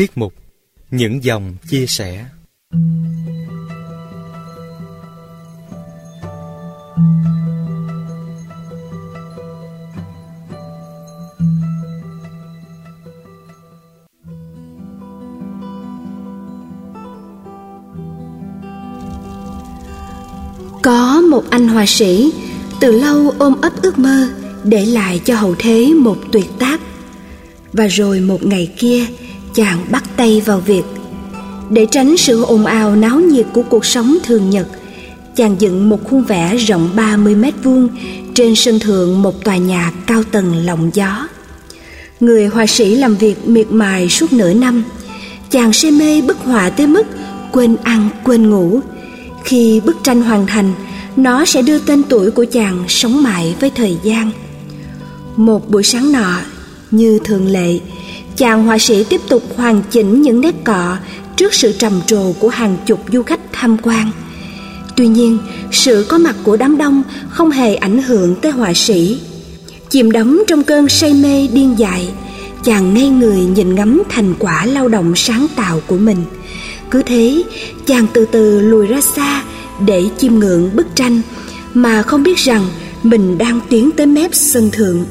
Tiết mục Những dòng chia sẻ. Có một anh họa sĩ từ lâu ôm ấp ước mơ để lại cho hậu thế một tuyệt tác. Và rồi một ngày kia, chàng bắt tay vào việc. Để tránh sự ồn ào náo nhiệt của cuộc sống thường nhật, chàng dựng một khuôn vẽ rộng 30 mét vuông trên sân thượng một tòa nhà cao tầng lộng gió. Người họa sĩ làm việc miệt mài suốt nửa năm. Chàng say mê bức họa tới mức quên ăn quên ngủ. Khi bức tranh hoàn thành, nó sẽ đưa tên tuổi của chàng sống mãi với thời gian. Một buổi sáng nọ, như thường lệ, chàng họa sĩ tiếp tục hoàn chỉnh những nét cọ trước sự trầm trồ của hàng chục du khách tham quan. Tuy nhiên, sự có mặt của đám đông không hề ảnh hưởng tới họa sĩ. Chìm đắm trong cơn say mê điên dại, chàng ngây người nhìn ngắm thành quả lao động sáng tạo của mình. Cứ thế, chàng từ từ lùi ra xa để chiêm ngưỡng bức tranh mà không biết rằng mình đang tiến tới mép sân thượng.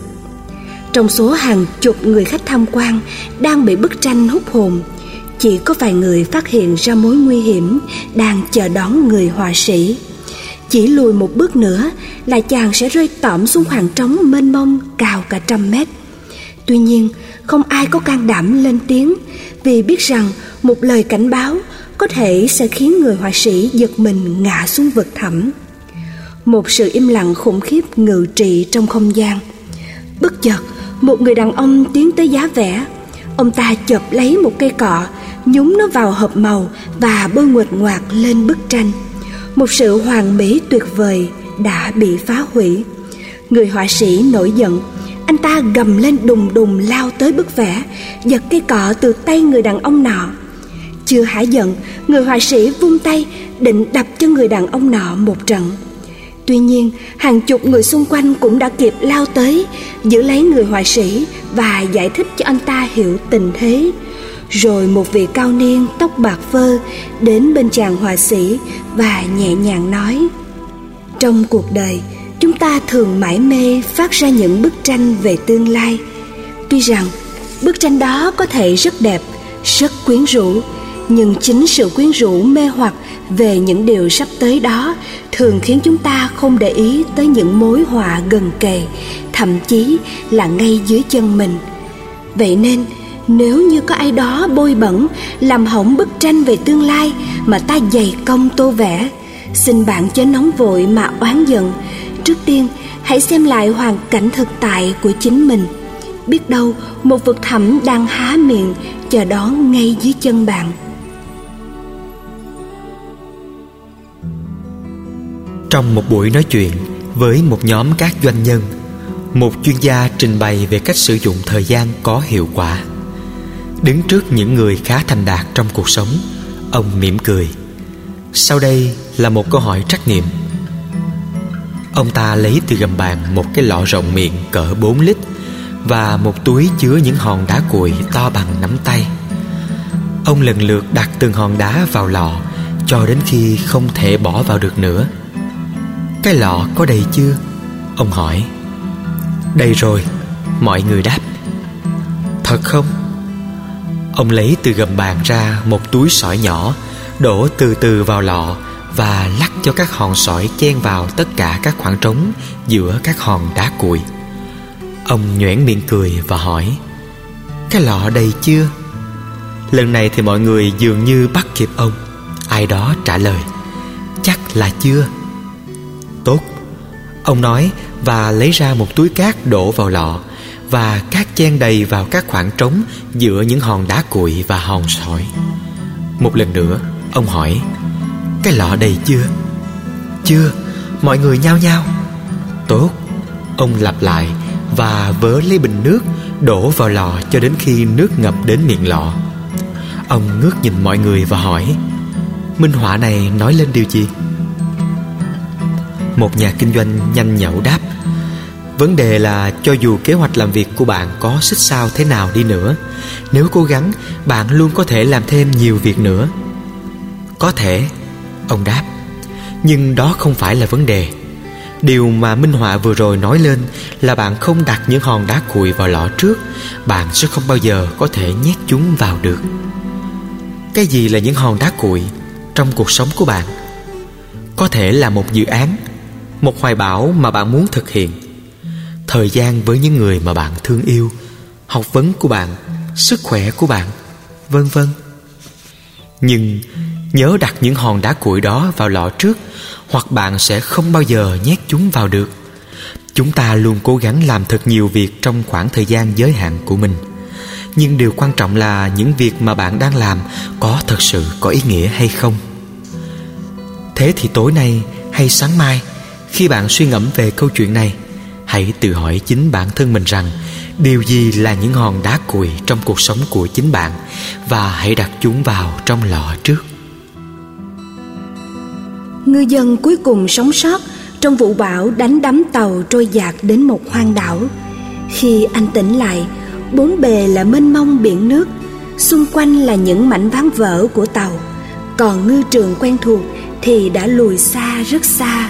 Trong số hàng chục người khách tham quan đang bị bức tranh hút hồn, chỉ có vài người phát hiện ra mối nguy hiểm đang chờ đón người họa sĩ. Chỉ lùi một bước nữa là chàng sẽ rơi tõm xuống khoảng trống mênh mông cao cả 100 mét. Tuy nhiên, không ai có can đảm lên tiếng, vì biết rằng một lời cảnh báo có thể sẽ khiến người họa sĩ giật mình ngã xuống vực thẳm. Một sự im lặng khủng khiếp ngự trị trong không gian. Bất chợt, một người đàn ông tiến tới giá vẽ. Ông ta chộp lấy một cây cọ, nhúng nó vào hợp màu và bôi nguệch ngoạc lên bức tranh. Một sự hoàn mỹ tuyệt vời đã bị phá hủy. Người họa sĩ nổi giận. Anh ta gầm lên đùng đùng lao tới bức vẽ, giật cây cọ từ tay người đàn ông nọ. Chưa hả giận, người họa sĩ vung tay định đập cho người đàn ông nọ một trận. Tuy nhiên, hàng chục người xung quanh cũng đã kịp lao tới, giữ lấy người họa sĩ và giải thích cho anh ta hiểu tình thế. Rồi một vị cao niên tóc bạc phơ đến bên chàng họa sĩ và nhẹ nhàng nói: Trong cuộc đời, chúng ta thường mải mê phát ra những bức tranh về tương lai. Tuy rằng, bức tranh đó có thể rất đẹp, rất quyến rũ, nhưng chính sự quyến rũ mê hoặc về những điều sắp tới đó thường khiến chúng ta không để ý tới những mối họa gần kề, thậm chí là ngay dưới chân mình. Vậy nên, nếu như có ai đó bôi bẩn, làm hỏng bức tranh về tương lai mà ta dày công tô vẽ, xin bạn chớ nóng vội mà oán giận. Trước tiên, hãy xem lại hoàn cảnh thực tại của chính mình. Biết đâu, một vực thẳm đang há miệng chờ đón ngay dưới chân bạn. Trong một buổi nói chuyện với một nhóm các doanh nhân, một chuyên gia trình bày về cách sử dụng thời gian có hiệu quả. Đứng trước những người khá thành đạt trong cuộc sống, ông mỉm cười. Sau đây là một câu hỏi trắc nghiệm. Ông ta lấy từ gầm bàn một cái lọ rộng miệng cỡ 4 lít và một túi chứa những hòn đá cuội to bằng nắm tay. Ông lần lượt đặt từng hòn đá vào lọ cho đến khi không thể bỏ vào được nữa. Cái lọ có đầy chưa? Ông hỏi. Đầy rồi, mọi người đáp. Thật không? Ông lấy từ gầm bàn ra một túi sỏi nhỏ, đổ từ từ vào lọ và lắc cho các hòn sỏi chen vào tất cả các khoảng trống giữa các hòn đá cuội. Ông nhoẻn miệng cười và hỏi: Cái lọ đầy chưa? Lần này thì mọi người dường như bắt kịp ông. Ai đó trả lời: Chắc là chưa. Tốt, ông nói và lấy ra một túi cát đổ vào lọ, và cát chen đầy vào các khoảng trống giữa những hòn đá cuội và hòn sỏi. Một lần nữa, ông hỏi: Cái lọ đầy chưa? Chưa, mọi người nhao nhao. Tốt, ông lặp lại và vớ lấy bình nước đổ vào lọ cho đến khi nước ngập đến miệng lọ. Ông ngước nhìn mọi người và hỏi: Minh họa này nói lên điều gì? Một nhà kinh doanh nhanh nhẩu đáp: Vấn đề là cho dù kế hoạch làm việc của bạn có xích sao thế nào đi nữa Nếu cố gắng, bạn luôn có thể làm thêm nhiều việc nữa. Có thể, ông đáp, nhưng đó không phải là vấn đề. Điều mà minh họa vừa rồi nói lên là bạn không đặt những hòn đá cuội vào lọ trước, bạn sẽ không bao giờ có thể nhét chúng vào được. Cái gì là những hòn đá cuội trong cuộc sống của bạn? Có thể là một dự án, một hoài bão mà bạn muốn thực hiện, thời gian với những người mà bạn thương yêu, học vấn của bạn, sức khỏe của bạn, vân vân. Nhưng nhớ đặt những hòn đá cuội đó vào lọ trước, hoặc bạn sẽ không bao giờ nhét chúng vào được. Chúng ta luôn cố gắng làm thật nhiều việc trong khoảng thời gian giới hạn của mình, nhưng điều quan trọng là những việc mà bạn đang làm có thật sự có ý nghĩa hay không. Thế thì tối nay hay sáng mai, khi bạn suy ngẫm về câu chuyện này, hãy tự hỏi chính bản thân mình rằng điều gì là những hòn đá cuội trong cuộc sống của chính bạn, và hãy đặt chúng vào trong lọ trước. Ngư dân cuối cùng sống sót trong vụ bão đánh đắm tàu trôi dạt đến một hoang đảo. Khi anh tỉnh lại, bốn bề là mênh mông biển nước, xung quanh là những mảnh ván vỡ của tàu, còn ngư trường quen thuộc thì đã lùi xa rất xa.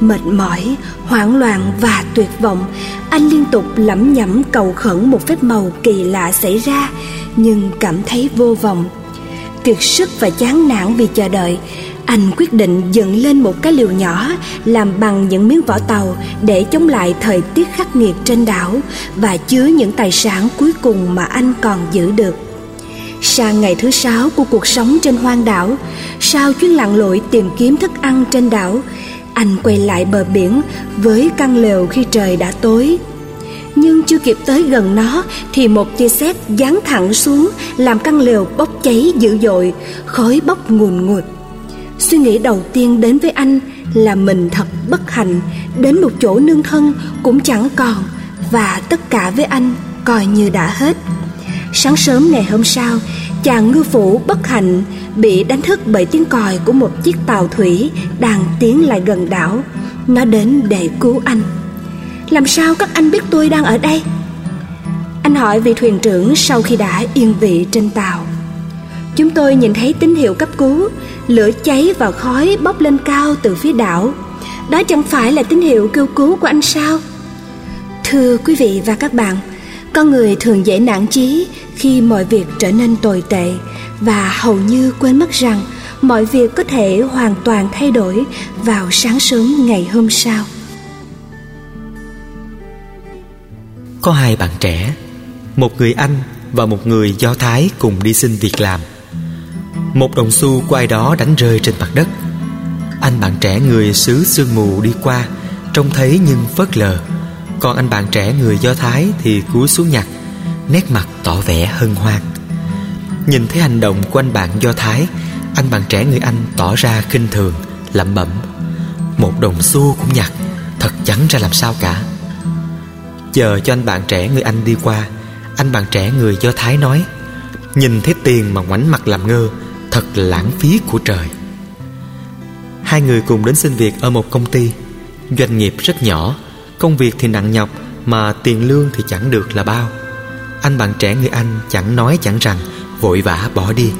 Mệt mỏi, hoảng loạn và tuyệt vọng, anh liên tục lẩm nhẩm cầu khẩn một phép màu kỳ lạ xảy ra, nhưng cảm thấy vô vọng. Kiệt sức và chán nản vì chờ đợi, anh quyết định dựng lên một cái liều nhỏ làm bằng những miếng vỏ tàu để chống lại thời tiết khắc nghiệt trên đảo, và chứa những tài sản cuối cùng mà anh còn giữ được. Sang ngày thứ 6 của cuộc sống trên hoang đảo, sau chuyến lặn lội tìm kiếm thức ăn trên đảo, anh quay lại bờ biển với căn lều khi trời đã tối. Nhưng chưa kịp tới gần nó thì một tia sét giáng thẳng xuống, làm căn lều bốc cháy dữ dội, khói bốc ngùn ngụt. Suy nghĩ đầu tiên đến với anh là mình thật bất hạnh, đến một chỗ nương thân cũng chẳng còn, và tất cả với anh coi như đã hết. Sáng sớm ngày hôm sau, chàng ngư phủ bất hạnh bị đánh thức bởi tiếng còi của một chiếc tàu thủy đang tiến lại gần đảo. Nó đến để cứu anh. "Làm sao các anh biết tôi đang ở đây?" anh hỏi vị thuyền trưởng sau khi đã yên vị trên tàu. "Chúng tôi nhìn thấy tín hiệu cấp cứu, lửa cháy và khói bốc lên cao từ phía đảo. Đó chẳng phải là tín hiệu kêu cứu của anh sao?" Thưa quý vị và các bạn, con người thường dễ nản chí khi mọi việc trở nên tồi tệ, và hầu như quên mất rằng mọi việc có thể hoàn toàn thay đổi vào sáng sớm ngày hôm sau. Có hai bạn trẻ, một người Anh và một người Do Thái cùng đi xin việc làm. Một đồng xu của ai đó đánh rơi trên mặt đất. Anh bạn trẻ người xứ sương mù đi qua, trông thấy nhưng phớt lờ. Còn anh bạn trẻ người Do Thái thì cúi xuống nhặt, nét mặt tỏ vẻ hân hoan. Nhìn thấy hành động của anh bạn Do Thái, anh bạn trẻ người Anh tỏ ra khinh thường, lẩm bẩm: "Một đồng xu cũng nhặt, thật chẳng ra làm sao cả." Chờ cho anh bạn trẻ người Anh đi qua, anh bạn trẻ người Do Thái nói: "Nhìn thấy tiền mà ngoảnh mặt làm ngơ, thật là lãng phí của trời." Hai người cùng đến xin việc ở một công ty. Doanh nghiệp rất nhỏ, công việc thì nặng nhọc, mà tiền lương thì chẳng được là bao. Anh bạn trẻ người Anh chẳng nói chẳng rằng, vội vã bỏ đi.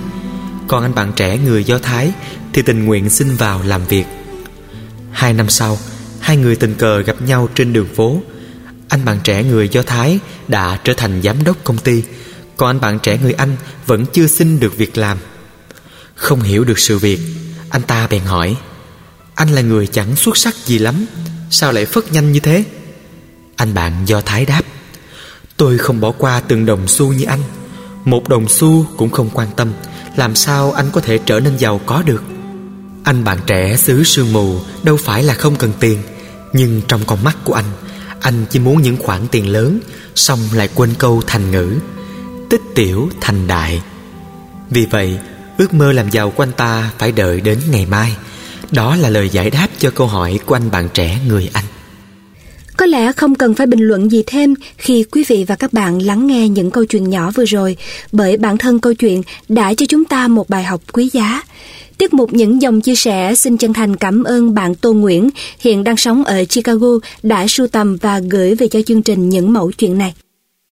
Còn anh bạn trẻ người Do Thái thì tình nguyện xin vào làm việc. 2 năm sau, hai người tình cờ gặp nhau trên đường phố. Anh bạn trẻ người Do Thái đã trở thành giám đốc công ty, còn anh bạn trẻ người Anh vẫn chưa xin được việc làm. Không hiểu được sự việc, anh ta bèn hỏi: "Anh là người chẳng xuất sắc gì lắm, sao lại phất nhanh như thế?" Anh bạn Do Thái đáp: "Tôi không bỏ qua từng đồng xu như anh. Một đồng xu cũng không quan tâm, làm sao anh có thể trở nên giàu có được?" Anh bạn trẻ xứ sương mù đâu phải là không cần tiền, nhưng trong con mắt của anh chỉ muốn những khoản tiền lớn, xong lại quên câu thành ngữ tích tiểu thành đại. Vì vậy, ước mơ làm giàu của anh ta phải đợi đến ngày mai. Đó là lời giải đáp cho câu hỏi của anh bạn trẻ người Anh. Có lẽ không cần phải bình luận gì thêm khi quý vị và các bạn lắng nghe những câu chuyện nhỏ vừa rồi, bởi bản thân câu chuyện đã cho chúng ta một bài học quý giá. Tiết mục Những Dòng Chia Sẻ xin chân thành cảm ơn bạn Tô Nguyễn, hiện đang sống ở Chicago, đã sưu tầm và gửi về cho chương trình những mẫu chuyện này.